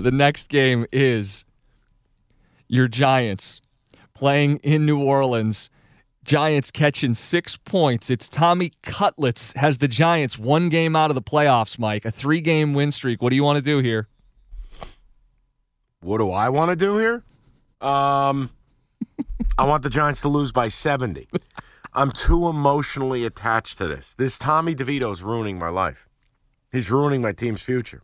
The next game is your Giants playing in New Orleans. Giants catching 6 points. It's Tommy Cutlets has the Giants one game out of the playoffs, Mike. A 3-game win streak. What do you want to do here? What do I want to do here? I want the Giants to lose by 70. I'm too emotionally attached to this. This Tommy DeVito is ruining my life. He's ruining my team's future.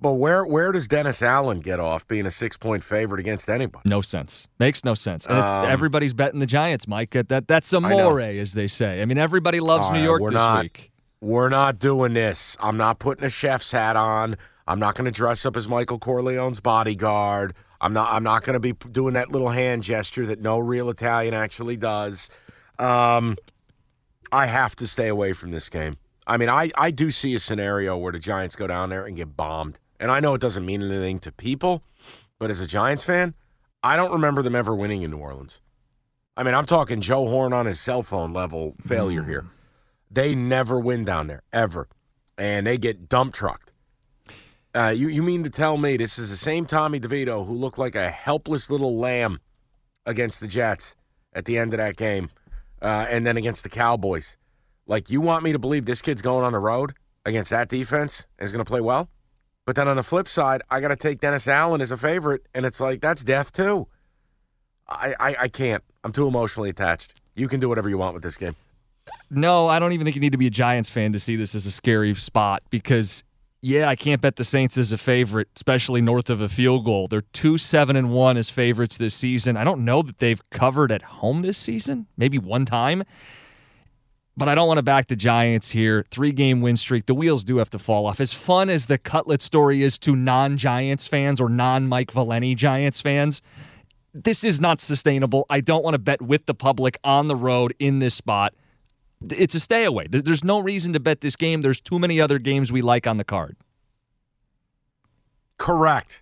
But where does Dennis Allen get off being a 6-point favorite against anybody? No sense. Makes no sense. And it's everybody's betting the Giants, Mike. That's amore, as they say. I mean, everybody loves New York this week. We're not doing this. I'm not putting a chef's hat on. I'm not going to dress up as Michael Corleone's bodyguard. I'm not going to be doing that little hand gesture that no real Italian actually does. I have to stay away from this game. I mean, I do see a scenario where the Giants go down there and get bombed. And I know it doesn't mean anything to people, but as a Giants fan, I don't remember them ever winning in New Orleans. I mean, I'm talking Joe Horn on his cell phone level failure here. They never win down there, ever. And they get dump trucked. You mean to tell me this is the same Tommy DeVito who looked like a helpless little lamb against the Jets at the end of that game and then against the Cowboys? Like, you want me to believe this kid's going on the road against that defense and is going to play well? But then on the flip side, I got to take Dennis Allen as a favorite, and it's like, that's death too. I can't. I'm too emotionally attached. You can do whatever you want with this game. No, I don't even think you need to be a Giants fan to see this as a scary spot because, yeah, I can't bet the Saints as a favorite, especially north of a field goal. They're 2-7-1 as favorites this season. I don't know that they've covered at home this season, maybe one time. But I don't want to back the Giants here. 3-game win streak. The wheels do have to fall off. As fun as the Cutlet story is to non-Giants fans or non-Mike Valeni Giants fans, this is not sustainable. I don't want to bet with the public on the road in this spot. It's a stay away. There's no reason to bet this game. There's too many other games we like on the card. Correct.